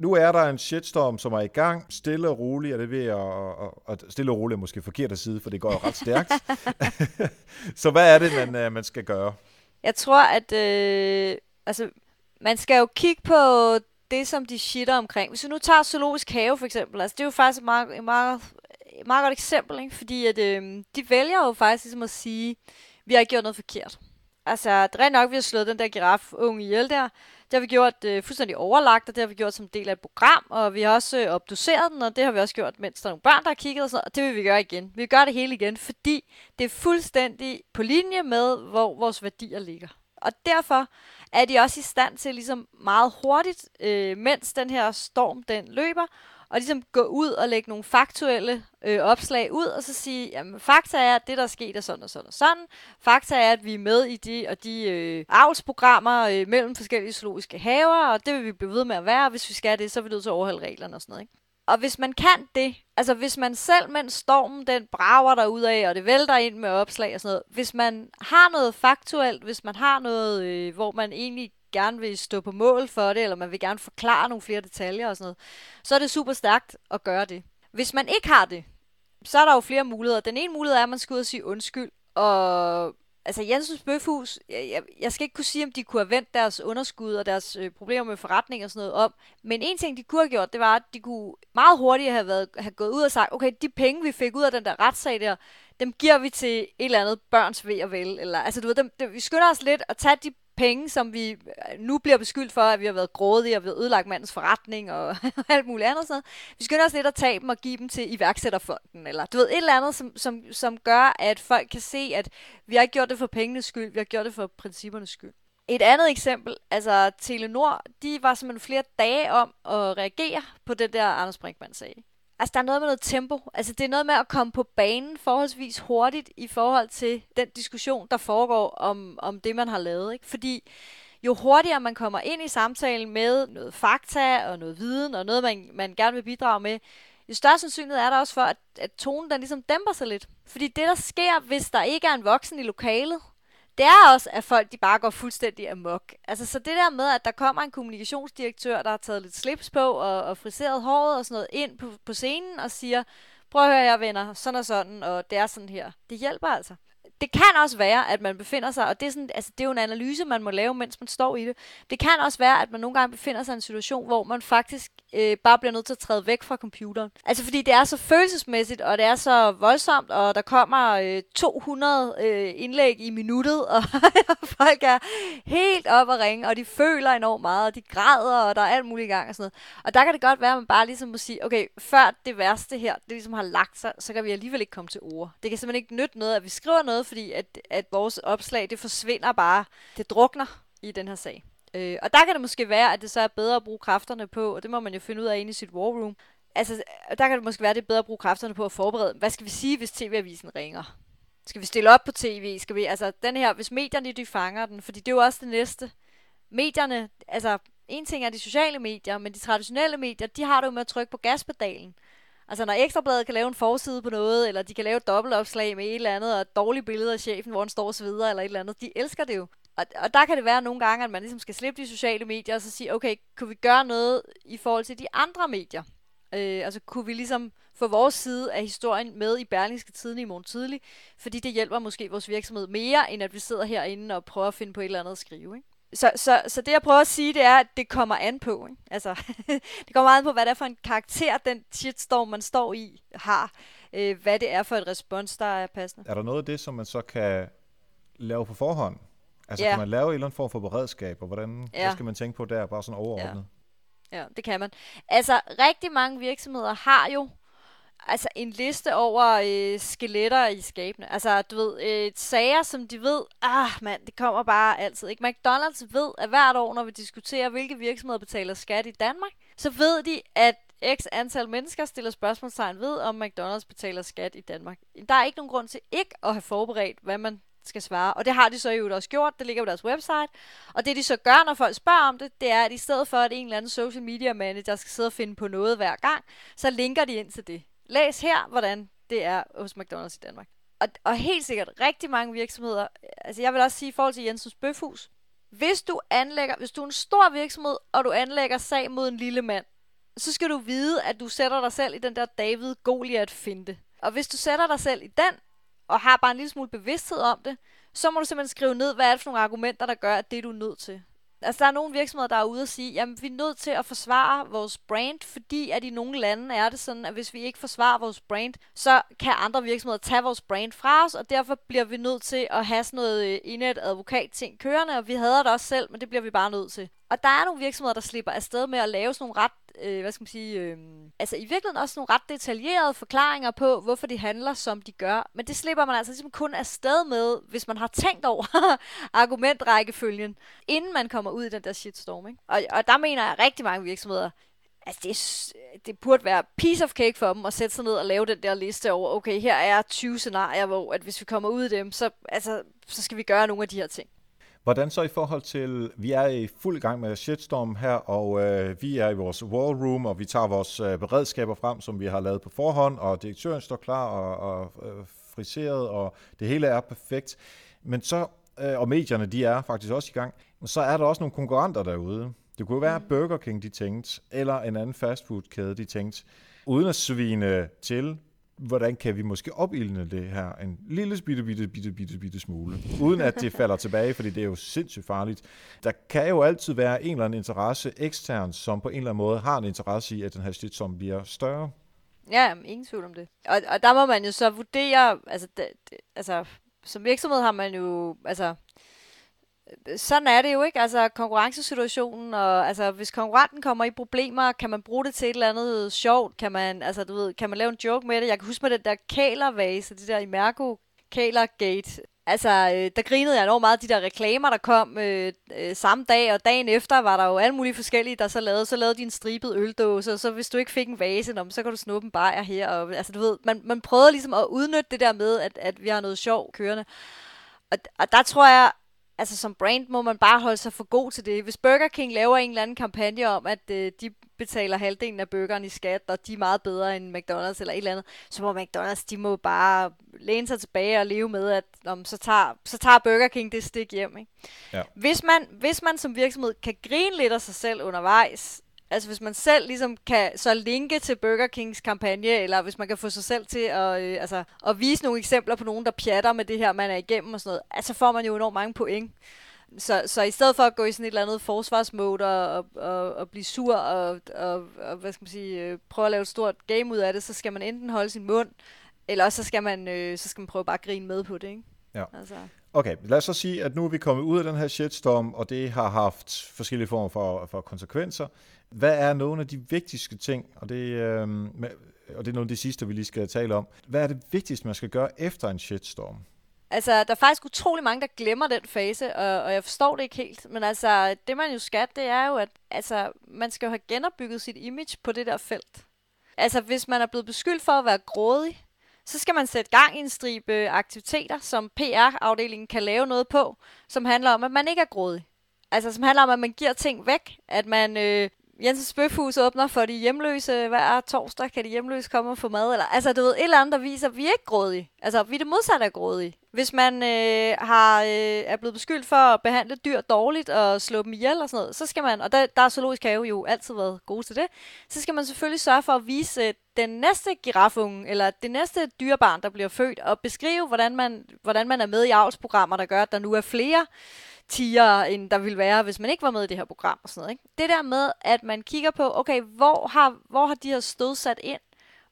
Nu er der en shitstorm, som er i gang, stille og roligt, og det ved jeg, og stille og roligt er måske forkert at sige, for det går jo ret stærkt. Så hvad er det, man, man skal gøre? Jeg tror, at øh, altså, man skal jo kigge på det, som de shitter omkring. Hvis du nu tager Zoologisk Have for eksempel, altså, det er jo faktisk et meget, meget, meget godt eksempel, ikke? Fordi at, øh, de vælger jo faktisk ligesom at sige, vi har ikke gjort noget forkert. Altså, det er rent nok, vi har slået den der girafunge ihjel der. Det har vi gjort øh, fuldstændig overlagt, og det har vi gjort som del af et program, og vi har også øh, obduceret den, og det har vi også gjort, mens der er nogle børn, der har kigget og sådan noget, og det vil vi gøre igen. Vi gør det hele igen, fordi det er fuldstændig på linje med, hvor vores værdier ligger. Og derfor er de også i stand til ligesom meget hurtigt, øh, mens den her storm den løber, og ligesom gå ud og lægge nogle faktuelle øh, opslag ud, og så sige, jamen fakta er, at det der er sket er sådan og sådan og sådan. Fakta er, at vi er med i de og de øh, avlsprogrammer øh, mellem forskellige zoologiske haver, og det vil vi blive ved med at være, og hvis vi skal det, så er vi nødt til at overholde reglerne og sådan noget, ikke? Og hvis man kan det, altså hvis man selv, mens stormen den brager derudad, og det vælter ind med opslag og sådan noget, hvis man har noget faktuelt, hvis man har noget, øh, hvor man egentlig gerne vil stå på mål for det, eller man vil gerne forklare nogle flere detaljer og sådan noget, så er det super stærkt at gøre det. Hvis man ikke har det, så er der jo flere muligheder. Den ene mulighed er, at man skal ud og sige undskyld, og altså Jensens Bøfhus, jeg, jeg, jeg skal ikke kunne sige, om de kunne have vendt deres underskud og deres øh, problemer med forretning og sådan noget om, men en ting, de kunne have gjort, det var, at de kunne meget hurtigt have, været, have gået ud og sagt, okay, de penge, vi fik ud af den der retssag der, dem giver vi til et eller andet børns ved og vel, eller altså du ved, dem, dem, vi skynder os lidt at tage de penge, som vi nu bliver beskyldt for, at vi har været grådige og vi har ødelagt mandens forretning og alt muligt andet. Sådan. Vi skynder os lidt at tage dem og give dem til iværksætterfonden, eller du ved, et eller andet, som, som, som gør, at folk kan se, at vi har ikke gjort det for pengenes skyld, vi har gjort det for princippernes skyld. Et andet eksempel, altså Telenor, de var simpelthen flere dage om at reagere på det der Anders Brinkmann sag. Altså, der er noget med noget tempo. Altså, det er noget med at komme på banen forholdsvis hurtigt i forhold til den diskussion, der foregår om, om det, man har lavet, ikke? Fordi jo hurtigere man kommer ind i samtalen med noget fakta og noget viden og noget, man, man gerne vil bidrage med, jo større sandsynlighed er der også for, at, at tonen den ligesom dæmper sig lidt. Fordi det, der sker, hvis der ikke er en voksen i lokalet, det er også, at folk de bare går fuldstændig amok. Altså, så det der med, at der kommer en kommunikationsdirektør, der har taget lidt slips på og, og friseret håret og sådan noget ind på, på scenen og siger, prøv at høre jer venner, sådan og sådan, og det er sådan her. Det hjælper altså. Det kan også være, at man befinder sig, og det er, sådan, altså, det er jo en analyse, man må lave, mens man står i det. Det kan også være, at man nogle gange befinder sig i en situation, hvor man faktisk øh, bare bliver nødt til at træde væk fra computeren. Altså fordi det er så følelsesmæssigt, og det er så voldsomt, og der kommer øh, to hundrede øh, indlæg i minuttet, og, og folk er helt op at ringe, og de føler enormt meget, og de græder, og der er alt muligt i gang og sådan noget. Og der kan det godt være, at man bare ligesom må sige, okay, før det værste her, det ligesom har lagt sig, så kan vi alligevel ikke komme til ord. Det kan simpelthen ikke nytte noget, at vi skriver noget, fordi at, at vores opslag, det forsvinder bare, det drukner i den her sag. Øh, og der kan det måske være, at det så er bedre at bruge kræfterne på, og det må man jo finde ud af inde i sit war room. Altså, der kan det måske være, at det er bedre at bruge kræfterne på at forberede. Hvad skal vi sige, hvis T V-avisen ringer? Skal vi stille op på T V? Skal vi, altså, den her, hvis medierne, de fanger den, fordi det er jo også det næste. Medierne, altså, en ting er de sociale medier, men de traditionelle medier, de har det jo med at trykke på gaspedalen. Altså, når Ekstrabladet kan lave en forside på noget, eller de kan lave et dobbeltopslag med et eller andet, og et dårligt billede af chefen, hvor han står og sveder, eller et eller andet, de elsker det jo. Og, og der kan det være nogle gange, at man ligesom skal slippe de sociale medier, og så sige, okay, kunne vi gøre noget i forhold til de andre medier? Øh, altså, kunne vi ligesom få vores side af historien med i Berlingske Tidende i morgen tidlig, fordi det hjælper måske vores virksomhed mere, end at vi sidder herinde og prøver at finde på et eller andet at skrive, ikke? Så, så, så det jeg prøver at sige, det er, at det kommer an på, ikke? Altså, det kommer an på, hvad det er for en karakter, den shitstorm, man står i, har. Øh, hvad det er for et respons, der er passende. Er der noget af det, som man så kan lave på forhånd? Altså, ja. Kan man lave en eller anden form for beredskab, og hvordan ja. skal man tænke på der, bare sådan overordnet? Ja. ja, det kan man. Altså, rigtig mange virksomheder har jo altså en liste over øh, skeletter i skabene. Altså, du ved, øh, sager, som de ved, ah mand, det kommer bare altid, ikke? McDonald's ved, at hvert år, når vi diskuterer, hvilke virksomheder betaler skat i Danmark, så ved de, at x antal mennesker stiller spørgsmålstegn ved, om McDonald's betaler skat i Danmark. Der er ikke nogen grund til ikke at have forberedt, hvad man skal svare. Og det har de så jo også gjort. Det ligger på deres website. Og det de så gør, når folk spørger om det, det er, at i stedet for, at en eller anden social media manager skal sidde og finde på noget hver gang, så linker de ind til det. Læs her, hvordan det er hos McDonald's i Danmark. Og, og helt sikkert rigtig mange virksomheder, altså jeg vil også sige i forhold til Jensens Bøfhus, hvis du anlægger, hvis du er en stor virksomhed, og du anlægger sag mod en lille mand, så skal du vide, at du sætter dig selv i den der David Goliat-finte. Og hvis du sætter dig selv i den, og har bare en lille smule bevidsthed om det, så må du simpelthen skrive ned, hvad er det for nogle argumenter, der gør, at det du er nødt til. Altså, der er nogle virksomheder, der er ude og sige, jamen, vi er nødt til at forsvare vores brand, fordi at i nogle lande er det sådan, at hvis vi ikke forsvarer vores brand, så kan andre virksomheder tage vores brand fra os, og derfor bliver vi nødt til at have sådan noget internet-advokat-ting kørende, og vi hader det også selv, men det bliver vi bare nødt til. Og der er nogle virksomheder, der slipper afsted med at lave sådan nogle ret, øh, hvad skal man sige, øh, altså i virkeligheden også nogle ret detaljerede forklaringer på, hvorfor de handler, som de gør. Men det slipper man altså ligesom kun afsted med, hvis man har tænkt over argumentrækkefølgen, inden man kommer ud i den der shitstorm, ikke? Og, og der mener jeg rigtig mange virksomheder, altså det, det burde være piece of cake for dem at sætte sig ned og lave den der liste over, okay, her er tyve scenarier, hvor at hvis vi kommer ud i dem, så, altså, så skal vi gøre nogle af de her ting. Hvordan så i forhold til, vi er i fuld gang med shitstorm her, og øh, vi er i vores war room, og vi tager vores øh, beredskaber frem, som vi har lavet på forhånd, og direktøren står klar og, og øh, friseret, og det hele er perfekt. Men så, øh, og medierne, de er faktisk også i gang, men så er der også nogle konkurrenter derude. Det kunne være Burger King, de tænkte, eller en anden fastfoodkæde, de tænkte, uden at svine til, hvordan kan vi måske opildne det her en lille bitte, bitte, bitte, bitte, bitte smule, uden at det falder tilbage, fordi det er jo sindssygt farligt. Der kan jo altid være en eller anden interesse ekstern, som på en eller anden måde har en interesse i, at den her shitstorm bliver større. Ja, ingen tvivl om det. Og, og der må man jo så vurdere, altså, det, det, altså som virksomhed har man jo, altså, sådan er det jo, ikke? Altså konkurrencesituationen, og altså hvis konkurrenten kommer i problemer, kan man bruge det til et eller andet sjovt, kan man altså du ved, kan man lave en joke med det. Jeg kan huske med den der Kæler vase, det der Imerko Kæler Gate. Altså øh, der grinede jeg enormt meget de der reklamer der kom øh, øh, samme dag, og dagen efter var der jo alle mulige forskellige der så lavede, så lavede de en stribet øldåse, og så hvis du ikke fik en vase, så kan du snuppe en bajer her, og altså du ved, man man prøvede ligesom at udnytte det der med at at vi har noget sjov kørende. Og, og der tror jeg altså som brand må man bare holde sig for god til det. Hvis Burger King laver en eller anden kampagne om, at øh, de betaler halvdelen af burgeren i skat, og de er meget bedre end McDonald's eller et eller andet, så må McDonald's, de må bare læne sig tilbage og leve med, at om, så, tager, så tager Burger King det stik hjem, ikke? Ja. Hvis, man, hvis man som virksomhed kan grine lidt af sig selv undervejs, altså hvis man selv ligesom kan så linke til Burger Kings kampagne, eller hvis man kan få sig selv til at, øh, altså, at vise nogle eksempler på nogen, der pjatter med det her, man er igennem og sådan noget, altså får man jo enormt mange point. Så, så i stedet for at gå i sådan et eller andet forsvarsmode og, og, og blive sur og, og, og hvad skal man sige, prøve at lave et stort game ud af det, så skal man enten holde sin mund, eller også så skal man, øh, så skal man prøve bare at grine med på det, ikke? Ja. Altså. Okay, lad os så sige, at nu er vi kommet ud af den her shitstorm, og det har haft forskellige former for, for konsekvenser. Hvad er nogle af de vigtigste ting, og det, øh, og det er nogle af de sidste, vi lige skal tale om. Hvad er det vigtigste, man skal gøre efter en shitstorm? Altså, der er faktisk utrolig mange, der glemmer den fase, og, og jeg forstår det ikke helt. Men altså, det man jo skal, det er jo, at altså, man skal jo have genopbygget sit image på det der felt. Altså, hvis man er blevet beskyldt for at være grådig, så skal man sætte gang i en stribe aktiviteter, som P R-afdelingen kan lave noget på, som handler om, at man ikke er grådig. Altså, som handler om, at man giver ting væk, at man... Øh, Jensens Bøfhus åbner for de hjemløse hver torsdag, kan de hjemløse komme og få mad? Eller, altså, du ved, et eller andet, der viser, at vi er ikke grådige. Altså, vi er det modsatte af grådige. Hvis man øh, har, øh, er blevet beskyldt for at behandle dyr dårligt og slå dem ihjel og sådan noget, så skal man, og der, der er Zoologisk Have jo altid været gode til det, så skal man selvfølgelig sørge for at vise den næste girafunge, eller det næste dyrebarn, der bliver født, og beskrive, hvordan man, hvordan man er med i avlsprogrammer, der gør, at der nu er flere tiger, end der ville være, hvis man ikke var med i det her program og sådan noget, ikke? Det der med, at man kigger på, okay, hvor har, hvor har de her stød sat ind?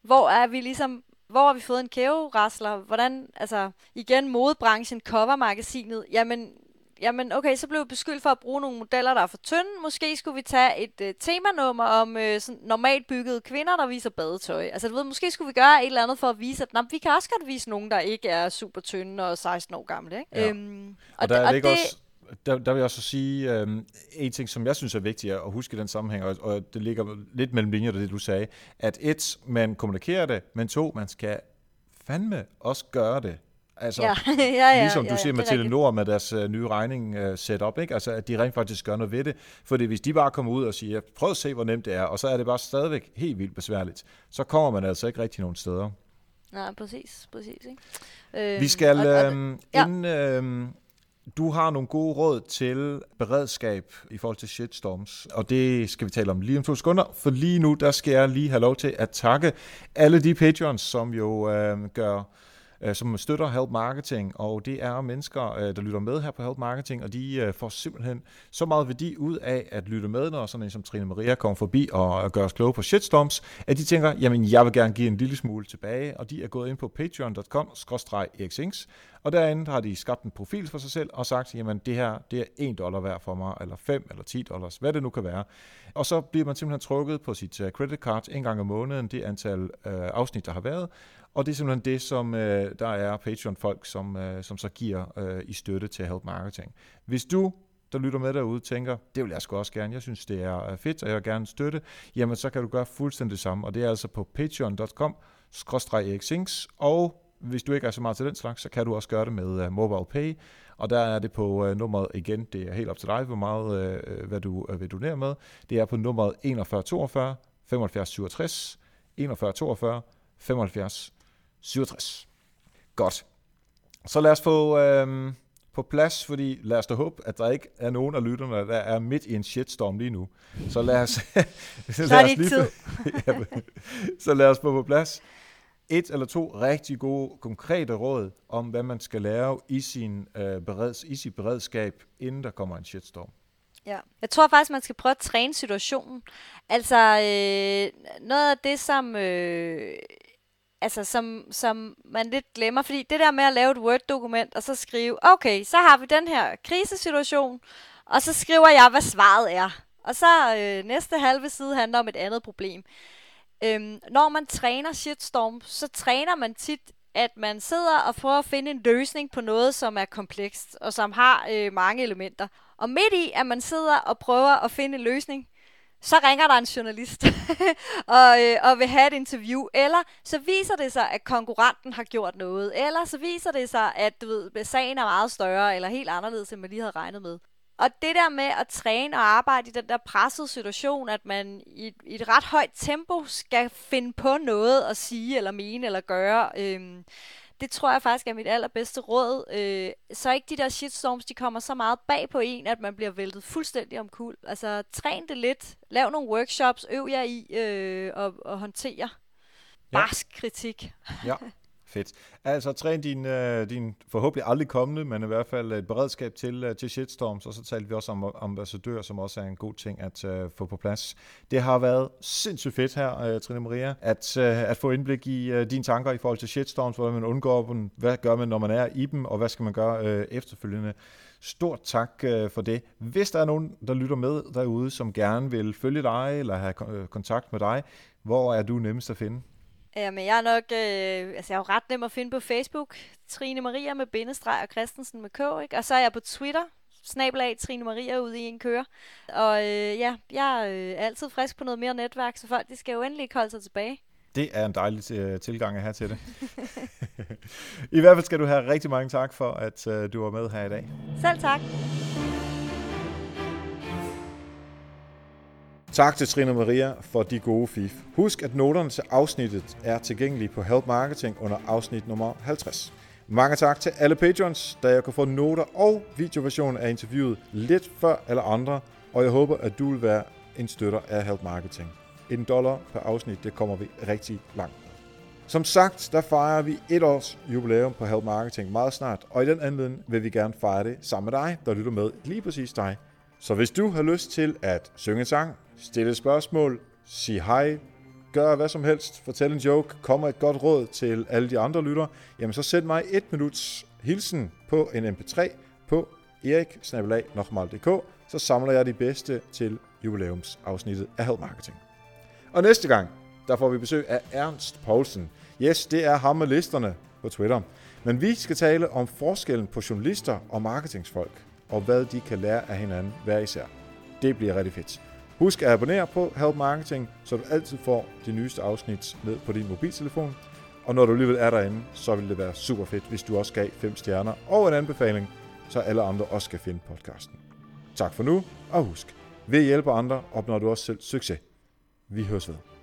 Hvor er vi ligesom, hvor har vi fået en kæverasler? Hvordan, altså, igen, modebranchen, Cover-magasinet, jamen, jamen, okay, så blev vi beskyldt for at bruge nogle modeller, der er for tynde. Måske skulle vi tage et øh, temanummer om øh, sådan normalt byggede kvinder, der viser badetøj. Altså, du ved, måske skulle vi gøre et eller andet for at vise, at vi kan også godt vise nogen, der ikke er super tynde og seksten år gamle, ikke? Ja. Øhm, og, og der er det ikke også... Der, der vil jeg også sige, øh, en ting, som jeg synes er vigtigt at huske i den sammenhæng, og, og det ligger lidt mellem linjer, det du sagde, at et, man kommunikerer det, men to, man skal fandme også gøre det. Altså, ja. ja, ja, ligesom ja, ja, du siger med Telenor med deres uh, nye regning uh, setup, ikke? Altså, at de rent faktisk gør noget ved det. Fordi hvis de bare kommer ud og siger, prøv at se, hvor nemt det er, og så er det bare stadigvæk helt vildt besværligt, så kommer man altså ikke rigtig nogen steder. Nej, præcis. præcis ikke? Øh, Vi skal og, og, øh, ja. inden... Øh, Du har nogle gode råd til beredskab i forhold til shitstorms, og det skal vi tale om lige om to sekunder, for lige nu, der skal jeg lige have lov til at takke alle de patrons, som jo øh, gør, øh, som støtter Help Marketing, og det er mennesker, øh, der lytter med her på Help Marketing, og de øh, får simpelthen så meget værdi ud af at lytte med, når sådan en som Trine Maria kommer forbi og gør os kloge på shitstorms, at de tænker, jamen jeg vil gerne give en lille smule tilbage, og de er gået ind på patreon punktum com skråstreg Erik Sings, og derinde har de skabt en profil for sig selv og sagt, jamen det her, det er en dollar værd for mig, eller fem eller ti dollars, hvad det nu kan være. Og så bliver man simpelthen trukket på sit credit card en gang om måneden, det antal øh, afsnit, der har været. Og det er simpelthen det, som øh, der er Patreon-folk, som, øh, som så giver øh, i støtte til Help Marketing. Hvis du, der lytter med derude, tænker, det vil jeg sgu også gerne, jeg synes det er fedt, og jeg vil gerne støtte, jamen så kan du gøre fuldstændig det samme. Og det er altså på patreon punktum com skråstreg Erik Sings, og hvis du ikke er så meget til den slags, så kan du også gøre det med uh, MobilePay, og der er det på uh, nummeret igen, det er helt op til dig, hvor meget, uh, hvad du uh, vil donere med. Det er på nummeret fyrre et toogfyrre femoghalvfjerds syvogtres, fyrre et toogfyrre femoghalvfjerds syvogtres. Godt. Så lad os få uh, på plads, fordi lad os da håbe, at der ikke er nogen af lytterne, der er midt i en shitstorm lige nu. Så lad os... så er det ikke tid. Så lad os få på plads et eller to rigtig gode, konkrete råd om, hvad man skal lave i sin, øh, bereds, i sit beredskab, inden der kommer en shitstorm. Ja. Jeg tror faktisk, man skal prøve at træne situationen. Altså, øh, noget af det, som, øh, altså, som, som man lidt glemmer, fordi det der med at lave et Word-dokument, og så skrive, okay, så har vi den her krisesituation, og så skriver jeg, hvad svaret er. Og så øh, næste halve side handler om et andet problem. Øhm, når man træner shitstorm, så træner man tit, at man sidder og prøver at finde en løsning på noget, som er komplekst, og som har øh, mange elementer. Og midt i, at man sidder og prøver at finde en løsning, så ringer der en journalist og, øh, og vil have et interview, eller så viser det sig, at konkurrenten har gjort noget, eller så viser det sig, at du ved, sagen er meget større, eller helt anderledes, end man lige havde regnet med. Og det der med at træne og arbejde i den der pressede situation, at man i et, i et ret højt tempo skal finde på noget at sige, eller mene, eller gøre, øhm, det tror jeg faktisk er mit allerbedste råd. Øh, så ikke de der shitstorms, de kommer så meget bag på en, at man bliver væltet fuldstændig omkuld. Altså træn det lidt, lav nogle workshops, øv jer i øh, og, og håndtere barsk kritik. Ja. Fedt. Altså træn din, din forhåbentlig aldrig kommende, men i hvert fald et beredskab til, til shitstorms, og så talte vi også om ambassadører, som også er en god ting at uh, få på plads. Det har været sindssygt fedt her, uh, Trine Maria, at, uh, at få indblik i uh, dine tanker i forhold til shitstorms, hvordan man undgår dem, hvad gør man, når man er i dem, og hvad skal man gøre uh, efterfølgende. Stort tak uh, for det. Hvis der er nogen, der lytter med derude, som gerne vil følge dig eller have uh, kontakt med dig, hvor er du nemmest at finde? Jamen, jeg er nok, øh, altså jeg er jo ret nem at finde på Facebook, Trine Maria med bindestreg og Kristensen med K, ikke? Og så er jeg på Twitter, snabel-a Trine Maria ude i en kører. Og øh, ja, jeg er øh, altid frisk på noget mere netværk, så folk de skal jo endelig holde sig tilbage. Det er en dejlig øh, tilgang at have til det. I hvert fald skal du have rigtig mange tak for, at øh, du var med her i dag. Selv tak. Tak til Trine Maria for de gode fif. Husk, at noterne til afsnittet er tilgængelige på Help Marketing under afsnit nummer halvtreds. Mange tak til alle patrons, da jeg kan få noter og videoversionen af interviewet lidt før alle andre, og jeg håber, at du vil være en støtter af Help Marketing. En dollar per afsnit, det kommer vi rigtig langt med. Som sagt, der fejrer vi et års jubilæum på Help Marketing meget snart, og i den anledning vil vi gerne fejre det sammen med dig, der lytter med lige præcis dig. Så hvis du har lyst til at synge en sang, stille et spørgsmål, sige hej, gør hvad som helst, fortæl en joke, kom med et godt råd til alle de andre lyttere, jamen så send mig et minuts hilsen på en em p tre på erik bindestreg nochmal punktum d k, så samler jeg de bedste til jubilæumsafsnittet af Help Marketing. Og næste gang, der får vi besøg af Ernst Poulsen. Yes, det er ham med listerne på Twitter. Men vi skal tale om forskellen på journalister og marketingsfolk, og hvad de kan lære af hinanden hver især. Det bliver rigtig fedt. Husk at abonnere på Help Marketing, så du altid får de nyeste afsnit ned på din mobiltelefon. Og når du alligevel er derinde, så vil det være super fedt, hvis du også gav fem stjerner og en anbefaling, så alle andre også kan finde podcasten. Tak for nu, og husk, ved at hjælpe andre opnår du også selv succes. Vi høres ved.